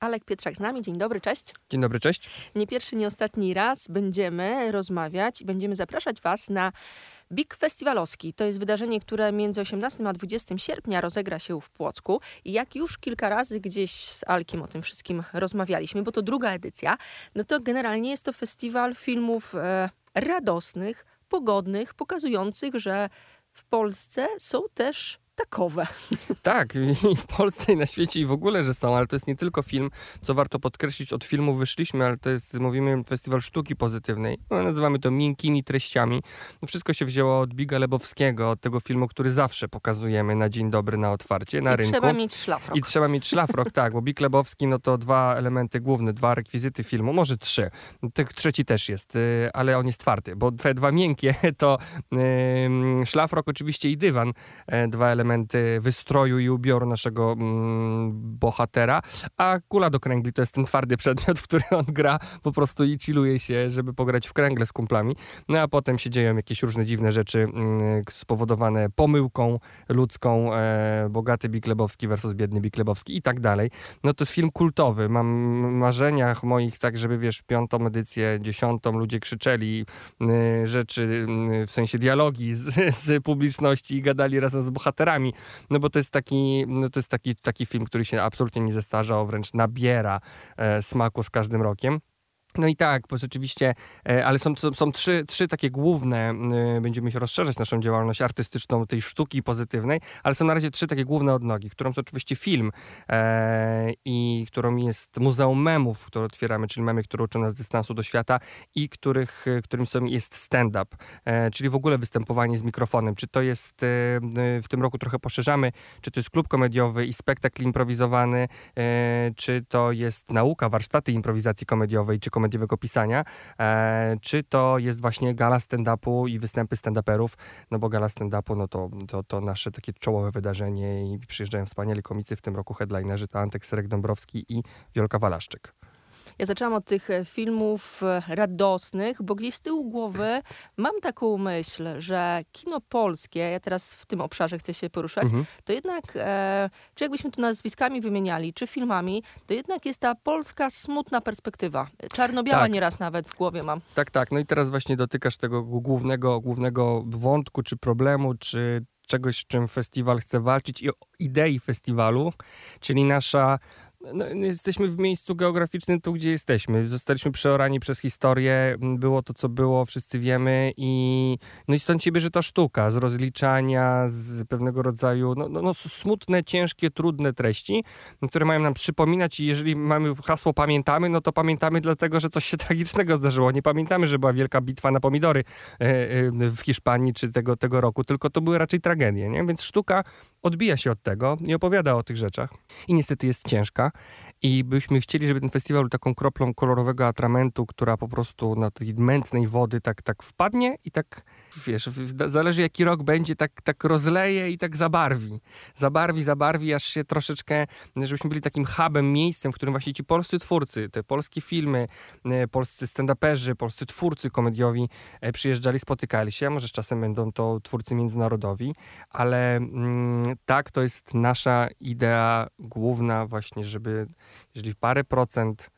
Alek Pietrzak z nami. Dzień dobry, cześć. Dzień dobry, cześć. Nie pierwszy, nie ostatni raz będziemy rozmawiać i będziemy zapraszać Was na BiG Festivalowski. To jest wydarzenie, które między 18 a 20 sierpnia rozegra się w Płocku. I jak już kilka razy gdzieś z Alkiem o tym wszystkim rozmawialiśmy, bo to druga edycja, no to generalnie jest to festiwal filmów radosnych, pogodnych, pokazujących, że w Polsce są też takowe. Tak, i w Polsce, i na świecie, i w ogóle, że są, ale to jest nie tylko film, co warto podkreślić, od filmu wyszliśmy, ale to jest, mówimy, festiwal sztuki pozytywnej. No, nazywamy to miękkimi treściami. No, wszystko się wzięło od Biga Lebowskiego, od tego filmu, który zawsze pokazujemy na dzień dobry, na otwarcie, na rynku. Trzeba mieć szlafrok. I trzeba mieć szlafrok, tak, bo Big Lebowski, no to dwa elementy główne, dwa rekwizyty filmu, może trzy. Trzeci też jest, ale on jest twardy, bo te dwa miękkie to szlafrok oczywiście i dywan, dwa elementy wystroju i ubioru naszego bohatera, a kula do kręgli to jest ten twardy przedmiot, w który on gra po prostu i chilluje się, żeby pograć w kręgle z kumplami. No a potem się dzieją jakieś różne dziwne rzeczy spowodowane pomyłką ludzką, bogaty Big Lebowski versus biedny Big Lebowski i tak dalej. No to jest film kultowy. Mam marzeniach moich tak, żeby wiesz, 5. edycję, 10. ludzie krzyczeli rzeczy, w sensie dialogi z publiczności i gadali razem z bohaterami. No bo to jest taki film, który się absolutnie nie zestarzał, wręcz nabiera smaku z każdym rokiem. No i tak, bo rzeczywiście, ale są trzy takie główne, będziemy się rozszerzać naszą działalność artystyczną tej sztuki pozytywnej, ale są na razie trzy takie główne odnogi, którą są oczywiście film i którą jest Muzeum Memów, które otwieramy, czyli memy, które uczą nas dystansu do świata i którym jest stand-up, czyli w ogóle występowanie z mikrofonem. Czy to jest, w tym roku trochę poszerzamy, czy to jest klub komediowy i spektakl improwizowany, czy to jest nauka, warsztaty improwizacji komediowej, czy komediowego pisania, czy to jest właśnie gala stand-upu i występy stand-uperów, no bo gala stand-upu no to nasze takie czołowe wydarzenie i przyjeżdżają wspaniali komicy, w tym roku headlinerzy to Antoni Syrek-Dąbrowski i Wiolka Walaszczyk. Ja zaczęłam od tych filmów radosnych, bo gdzieś z tyłu głowy mam taką myśl, że kino polskie, ja teraz w tym obszarze chcę się poruszać, to jednak, czy jakbyśmy tu nazwiskami wymieniali, czy filmami, to jednak jest ta polska smutna perspektywa. Czarno-biała tak. Nieraz nawet w głowie mam. Tak. No i teraz właśnie dotykasz tego głównego wątku, czy problemu, czy czegoś, z czym festiwal chce walczyć i o idei festiwalu, czyli nasza... No, jesteśmy w miejscu geograficznym tu, gdzie jesteśmy. Zostaliśmy przeorani przez historię, było to, co było, wszyscy wiemy i, no i stąd się bierze ta sztuka z rozliczania, z pewnego rodzaju smutne, ciężkie, trudne treści, które mają nam przypominać i jeżeli mamy hasło pamiętamy, no to pamiętamy dlatego, że coś się tragicznego zdarzyło. Nie pamiętamy, że była wielka bitwa na pomidory w Hiszpanii czy tego roku, tylko to były raczej tragedie, nie? Więc sztuka odbija się od tego i opowiada o tych rzeczach i niestety jest ciężka. I byśmy chcieli, żeby ten festiwal był taką kroplą kolorowego atramentu, która po prostu na tej mętnej wody tak wpadnie i tak, wiesz, zależy jaki rok będzie, tak rozleje i tak zabarwi, aż się troszeczkę, żebyśmy byli takim hubem, miejscem, w którym właśnie ci polscy twórcy, te polskie filmy, polscy stand-uperzy, polscy twórcy komediowi przyjeżdżali, spotykali się, może z czasem będą to twórcy międzynarodowi, ale tak, to jest nasza idea główna właśnie, żeby, jeżeli parę procent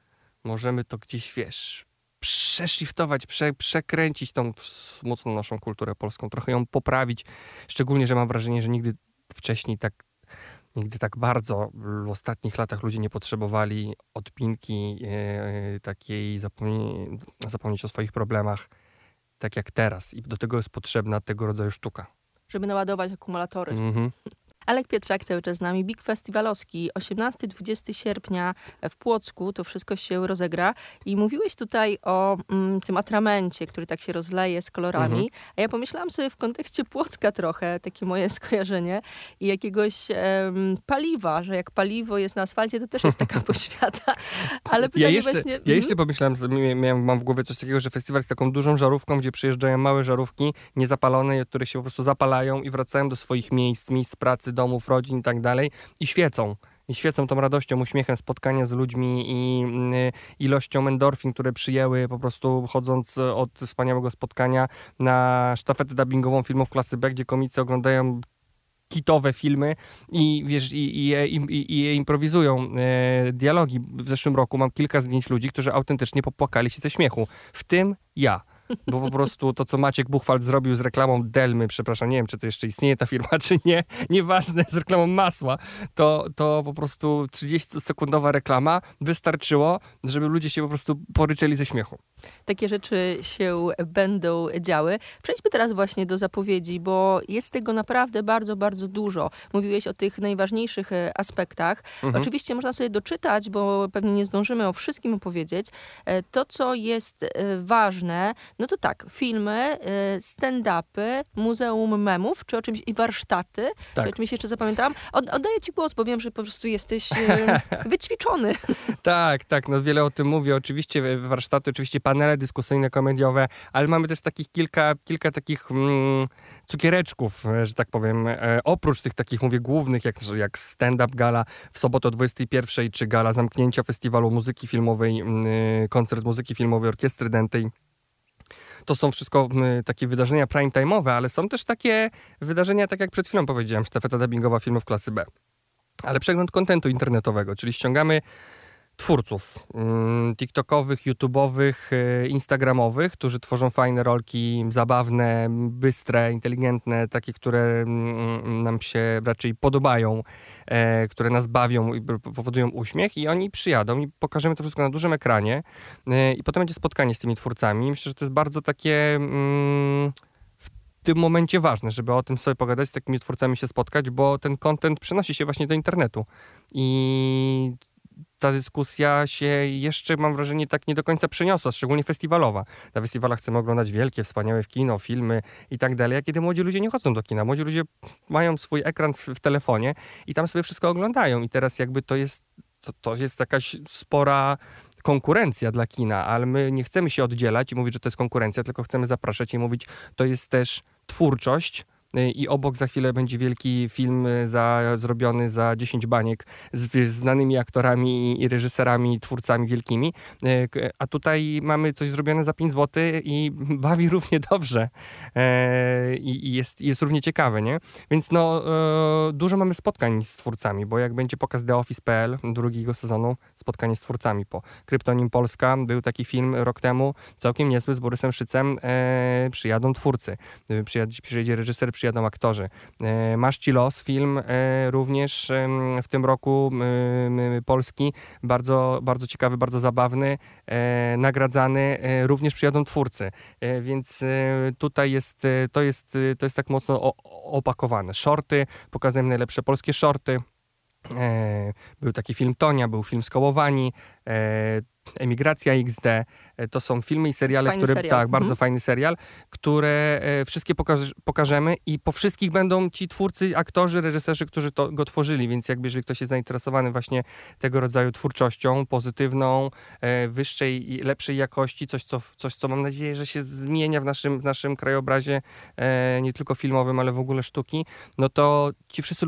możemy to gdzieś, wiesz, przeszliftować, przekręcić tą smutną naszą kulturę polską, trochę ją poprawić, szczególnie, że mam wrażenie, że nigdy wcześniej tak bardzo w ostatnich latach ludzie nie potrzebowali odpinki takiej zapomnieć o swoich problemach, tak jak teraz. I do tego jest potrzebna tego rodzaju sztuka. Żeby naładować akumulatory. Mhm. Alek Pietrzak cały czas z nami, BiG Festivalowski, 18-20 sierpnia w Płocku, to wszystko się rozegra i mówiłeś tutaj o tym atramencie, który tak się rozleje z kolorami, a ja pomyślałam sobie w kontekście Płocka trochę, takie moje skojarzenie i jakiegoś paliwa, że jak paliwo jest na asfalcie, to też jest taka poświata, ale pytanie jeszcze pomyślałam, mam w głowie coś takiego, że festiwal jest taką dużą żarówką, gdzie przyjeżdżają małe żarówki niezapalone, które się po prostu zapalają i wracają do swoich miejsc pracy, domów, rodzin i tak dalej i świecą. I świecą tą radością, uśmiechem, spotkania z ludźmi i ilością endorfin, które przyjęły po prostu chodząc od wspaniałego spotkania na sztafetę dubbingową filmów klasy B, gdzie komicy oglądają kitowe filmy i wiesz, i improwizują dialogi. W zeszłym roku mam kilka zdjęć ludzi, którzy autentycznie popłakali się ze śmiechu. W tym ja. Bo po prostu to, co Maciek Buchwald zrobił z reklamą Delmy, przepraszam, nie wiem, czy to jeszcze istnieje ta firma, czy nie, nieważne, z reklamą masła, to po prostu 30-sekundowa reklama wystarczyło, żeby ludzie się po prostu poryczeli ze śmiechu. Takie rzeczy się będą działy. Przejdźmy teraz właśnie do zapowiedzi, bo jest tego naprawdę bardzo, bardzo dużo. Mówiłeś o tych najważniejszych aspektach. Mhm. Oczywiście można sobie doczytać, bo pewnie nie zdążymy o wszystkim opowiedzieć. To, co jest ważne, no to tak, filmy, stand-upy, Muzeum Memów, czy o czymś, i warsztaty, tak. Czy o czymś jeszcze zapamiętałam. Oddaję ci głos, bo wiem, że po prostu jesteś wyćwiczony. Tak, no wiele o tym mówię. Oczywiście warsztaty, oczywiście panele dyskusyjne, komediowe, ale mamy też takich kilka takich cukiereczków, że tak powiem. Oprócz tych takich, mówię, głównych, jak stand-up gala w sobotę o 21:00, czy gala zamknięcia festiwalu muzyki filmowej, koncert muzyki filmowej Orkiestry Dętej. To są wszystko takie wydarzenia prime-time'owe, ale są też takie wydarzenia, tak jak przed chwilą powiedziałem, sztafeta dubbingowa filmów klasy B. Ale przegląd kontentu internetowego, czyli ściągamy twórców tiktokowych, youtubowych, instagramowych, którzy tworzą fajne rolki, zabawne, bystre, inteligentne, takie, które nam się raczej podobają, które nas bawią i powodują uśmiech, i oni przyjadą i pokażemy to wszystko na dużym ekranie i potem będzie spotkanie z tymi twórcami. Myślę, że to jest bardzo takie w tym momencie ważne, żeby o tym sobie pogadać, z takimi twórcami się spotkać, bo ten content przenosi się właśnie do internetu i ta dyskusja się jeszcze, mam wrażenie, tak nie do końca przeniosła, szczególnie festiwalowa. Na festiwalach chcemy oglądać wielkie, wspaniałe kino, filmy i tak dalej, a kiedy młodzi ludzie nie chodzą do kina. Młodzi ludzie mają swój ekran w telefonie i tam sobie wszystko oglądają. I teraz jakby to jest jakaś spora konkurencja dla kina, ale my nie chcemy się oddzielać i mówić, że to jest konkurencja, tylko chcemy zapraszać i mówić, to jest też twórczość, i obok za chwilę będzie wielki film zrobiony za 10 baniek z znanymi aktorami i reżyserami, twórcami wielkimi. A tutaj mamy coś zrobione za 5 zł i bawi równie dobrze. I jest równie ciekawe, nie? Więc no, dużo mamy spotkań z twórcami, bo jak będzie pokaz The Office PL drugiego sezonu, spotkanie z twórcami po Kryptonim Polska. Był taki film rok temu, całkiem niezły, z Borysem Szycem. Przyjadą twórcy. Przyjedzie reżyser, przyjadą aktorzy. Maszci Los, film również w tym roku polski, bardzo, bardzo ciekawy, bardzo zabawny, nagradzany, również przyjadą twórcy, więc tutaj to jest tak mocno opakowane. Shorty, pokazujemy najlepsze polskie shorty, był taki film Tonia, był film Skołowani, Emigracja XD, to są filmy i seriale, które... Serial. Tak, bardzo fajny serial, które wszystkie pokażemy i po wszystkich będą ci twórcy, aktorzy, reżyserzy, którzy go tworzyli, więc jakby jeżeli ktoś jest zainteresowany właśnie tego rodzaju twórczością, pozytywną, wyższej i lepszej jakości, coś co mam nadzieję, że się zmienia w naszym krajobrazie, nie tylko filmowym, ale w ogóle sztuki, no to ci wszyscy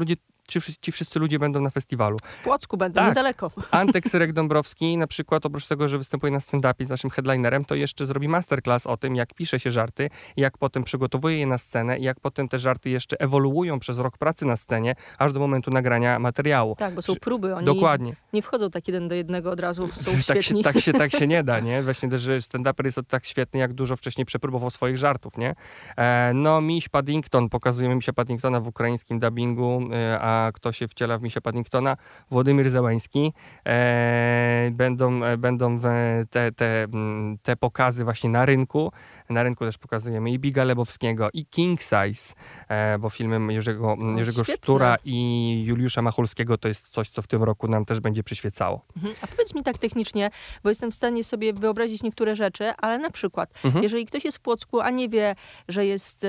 ludzie będą na festiwalu. W Płocku będą, tak. Niedaleko. Antek Syrek-Dąbrowski na przykład, oprócz tego, że występuje na stand-upie z naszym headlinerem, to jeszcze zrobi masterclass o tym, jak pisze się żarty, jak potem przygotowuje je na scenę i jak potem te żarty jeszcze ewoluują przez rok pracy na scenie, aż do momentu nagrania materiału. Tak, bo są próby, oni dokładnie nie wchodzą tak jeden do jednego od razu, są świetni. Tak się nie da, nie? Właśnie też, że stand-uper jest tak świetny, jak dużo wcześniej przepróbował swoich żartów, nie? No, Miś Paddington, pokazujemy Misia Paddingtona w ukraińskim dubbingu, a kto się wciela w Misia Paddingtona? Włodymir Załęski. Będą te pokazy właśnie na rynku. Na rynku też pokazujemy i Biga Lebowskiego, i King Size, bo filmem Jerzego Szczura i Juliusza Machulskiego to jest coś, co w tym roku nam też będzie przyświecało. Mhm. A powiedz mi tak technicznie, bo jestem w stanie sobie wyobrazić niektóre rzeczy, ale na przykład, jeżeli ktoś jest w Płocku, a nie wie, że jest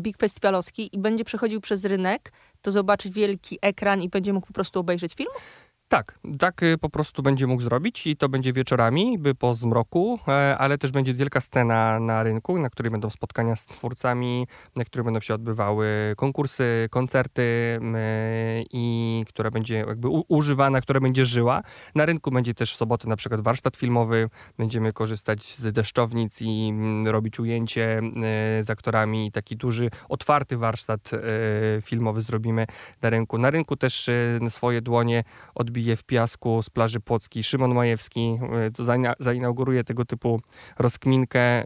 BiG Festivalowski i będzie przechodził przez rynek, to zobaczy wielki ekran i będzie mógł po prostu obejrzeć film? Tak po prostu będzie mógł zrobić i to będzie wieczorami, by po zmroku, ale też będzie wielka scena na rynku, na której będą spotkania z twórcami, na których będą się odbywały konkursy, koncerty i która będzie jakby używana, która będzie żyła. Na rynku będzie też w sobotę na przykład warsztat filmowy, będziemy korzystać z deszczownic i robić ujęcie z aktorami. Taki duży, otwarty warsztat filmowy zrobimy na rynku. Na rynku też swoje dłonie odbije w piasku z plaży Płockiej Szymon Majewski, to zainauguruje tego typu rozkminkę.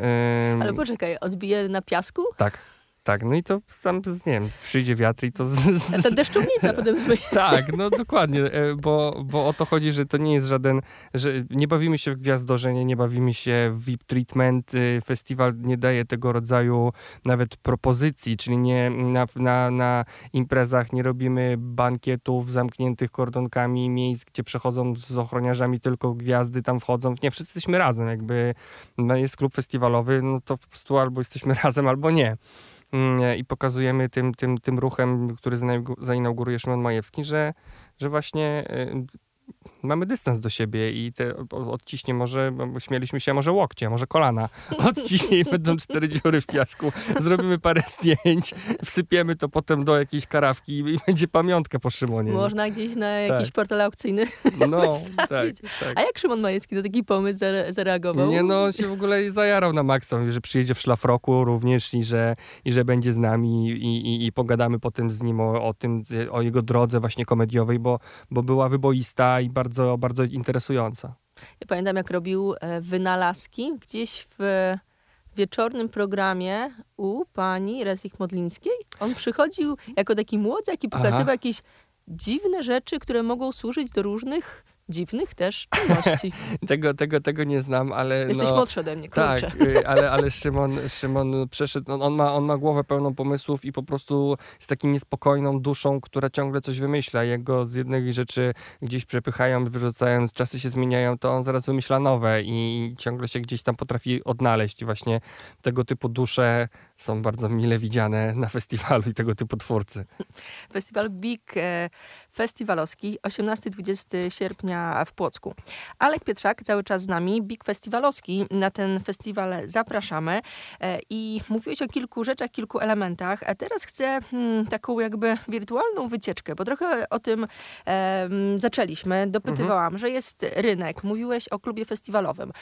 Ale poczekaj, odbije na piasku? Tak, no i to sam, nie wiem, przyjdzie wiatr i to... A ta deszczownica potem zmyje. Tak, no dokładnie, bo o to chodzi, że to nie jest żaden... że nie bawimy się w gwiazdorzenie, nie bawimy się w VIP treatment, festiwal nie daje tego rodzaju nawet propozycji, czyli nie na imprezach nie robimy bankietów zamkniętych kordonkami miejsc, gdzie przechodzą z ochroniarzami tylko gwiazdy, tam wchodzą. Nie, wszyscy jesteśmy razem, jakby jest klub festiwalowy, no to po prostu albo jesteśmy razem, albo nie. I pokazujemy tym ruchem, który zainauguruje Szymon Majewski, że właśnie mamy dystans do siebie i te odciśnie może, śmieliśmy się, może łokcie, może kolana. Odciśnie i będą 4 dziury w piasku. Zrobimy parę zdjęć, wsypiemy to potem do jakiejś karafki i będzie pamiątka po Szymonie. Można gdzieś na jakiś portal aukcyjny wystawić. Tak. A jak Szymon Majewski na taki pomysł zareagował? Nie, no się w ogóle zajarał na maksa, że przyjedzie w szlafroku również i że będzie z nami i pogadamy potem z nim o jego drodze właśnie komediowej, bo była wyboista i bardzo, bardzo interesująca. Ja pamiętam, jak robił wynalazki gdzieś w wieczornym programie u pani Resich-Modlińskiej. On przychodził jako taki młodziak i pokazywał jakieś dziwne rzeczy, które mogą służyć do różnych dziwnych też czynności. Tego nie znam, ale... Jesteś młodszy ode mnie, kurczę. Tak, ale Szymon przeszedł, on ma głowę pełną pomysłów i po prostu z takim niespokojną duszą, która ciągle coś wymyśla. Jak go z jednej rzeczy gdzieś przepychają, wyrzucają, czasy się zmieniają, to on zaraz wymyśla nowe i ciągle się gdzieś tam potrafi odnaleźć. Właśnie tego typu dusze są bardzo mile widziane na festiwalu i tego typu twórcy. Festiwal BiG Festivalowski, 18-20 sierpnia w Płocku. Alek Pietrzak cały czas z nami, BiG Festivalowski. Na ten festiwal zapraszamy. I mówiłeś o kilku rzeczach, kilku elementach, a teraz chcę taką jakby wirtualną wycieczkę, bo trochę o tym zaczęliśmy. Dopytywałam, że jest rynek. Mówiłeś o klubie festiwalowym.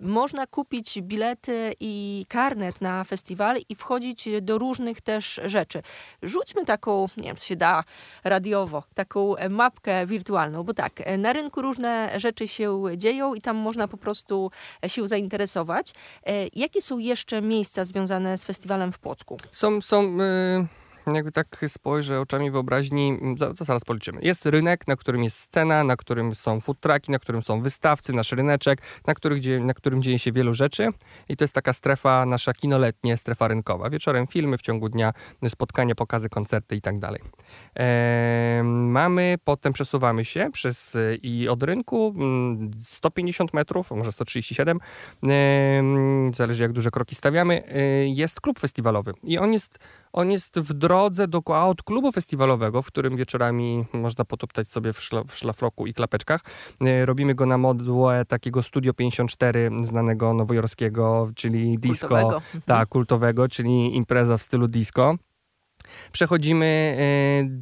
Można kupić bilety i karnet na festiwal i wchodzić do różnych też rzeczy. Rzućmy taką, nie wiem, co się da radiowo, taką mapkę wirtualną, bo tak, na rynku różne rzeczy się dzieją i tam można po prostu się zainteresować. Jakie są jeszcze miejsca związane z festiwalem w Płocku? Jakby tak spojrzę oczami wyobraźni, zaraz policzymy. Jest rynek, na którym jest scena, na którym są food trucki, na którym są wystawcy, nasz ryneczek, na którym dzieje się wielu rzeczy i to jest taka strefa nasza kinoletnia, strefa rynkowa. Wieczorem filmy, w ciągu dnia spotkania, pokazy, koncerty i tak dalej. Mamy, potem przesuwamy się i od rynku 150 metrów, może 137, zależy jak duże kroki stawiamy, jest klub festiwalowy i on jest w drodze od klubu festiwalowego, w którym wieczorami można potuptać sobie w szlafroku i klapeczkach. Robimy go na modłę takiego Studio 54, znanego nowojorskiego, czyli disco. Kultowego. Tak, kultowego, czyli impreza w stylu disco. Przechodzimy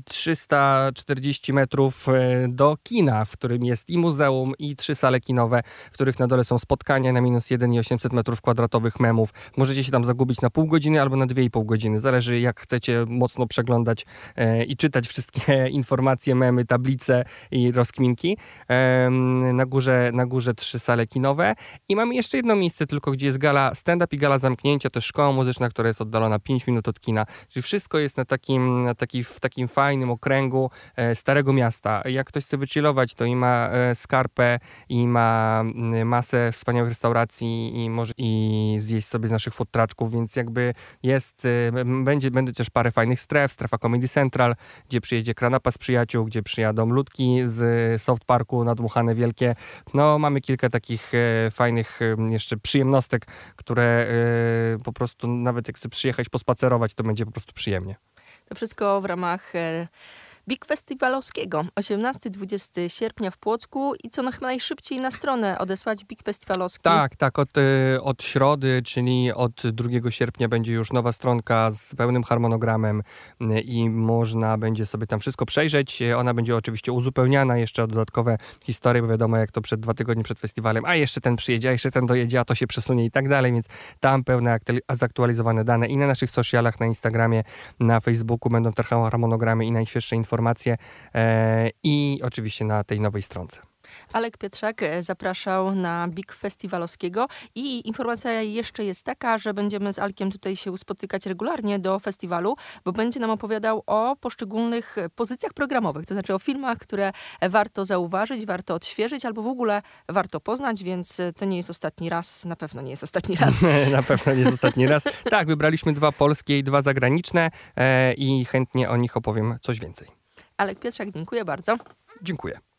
340 metrów do kina, w którym jest i muzeum, i 3 sale kinowe, w których na dole są spotkania na -1 i 800 metrów kwadratowych memów. Możecie się tam zagubić na pół godziny albo na 2,5 godziny. Zależy jak chcecie mocno przeglądać i czytać wszystkie informacje, memy, tablice i rozkminki. Na górze 3 sale kinowe. I mamy jeszcze jedno miejsce tylko, gdzie jest gala stand-up i gala zamknięcia. To jest szkoła muzyczna, która jest oddalona 5 minut od kina. Czyli wszystko jest w takim fajnym okręgu Starego Miasta. Jak ktoś chce wychillować, to i ma skarpę, i ma masę wspaniałych restauracji i może i zjeść sobie z naszych food trucków, więc jakby jest, będą też parę fajnych stref, strefa Comedy Central, gdzie przyjedzie Kranapas przyjaciół, gdzie przyjadą ludki z Soft Parku nadmuchane wielkie. No mamy kilka takich fajnych jeszcze przyjemnostek, które po prostu nawet jak chce przyjechać, pospacerować, to będzie po prostu przyjemnie. To wszystko w ramach BiG Festivalowskiego 18-20 sierpnia w Płocku i co najszybciej na stronę odesłać BiG Festivalowski. Tak, od środy, czyli od 2 sierpnia będzie już nowa stronka z pełnym harmonogramem i można będzie sobie tam wszystko przejrzeć. Ona będzie oczywiście uzupełniana jeszcze o dodatkowe historie, bo wiadomo jak to przed 2 tygodnie przed festiwalem, a jeszcze ten przyjedzie, a jeszcze ten dojedzie, a to się przesunie i tak dalej, więc tam pełne zaktualizowane dane i na naszych socialach, na Instagramie, na Facebooku będą te harmonogramy i najświeższe informacje i oczywiście na tej nowej stronce. Alek Pietrzak zapraszał na BiG Festivalowskiego i informacja jeszcze jest taka, że będziemy z Alkiem tutaj się spotykać regularnie do festiwalu, bo będzie nam opowiadał o poszczególnych pozycjach programowych, to znaczy o filmach, które warto zauważyć, warto odświeżyć albo w ogóle warto poznać, więc to nie jest ostatni raz, na pewno nie jest ostatni raz. Na pewno nie jest ostatni raz. Tak, wybraliśmy 2 polskie i 2 zagraniczne i chętnie o nich opowiem coś więcej. Alek Pietrzak, dziękuję bardzo. Dziękuję.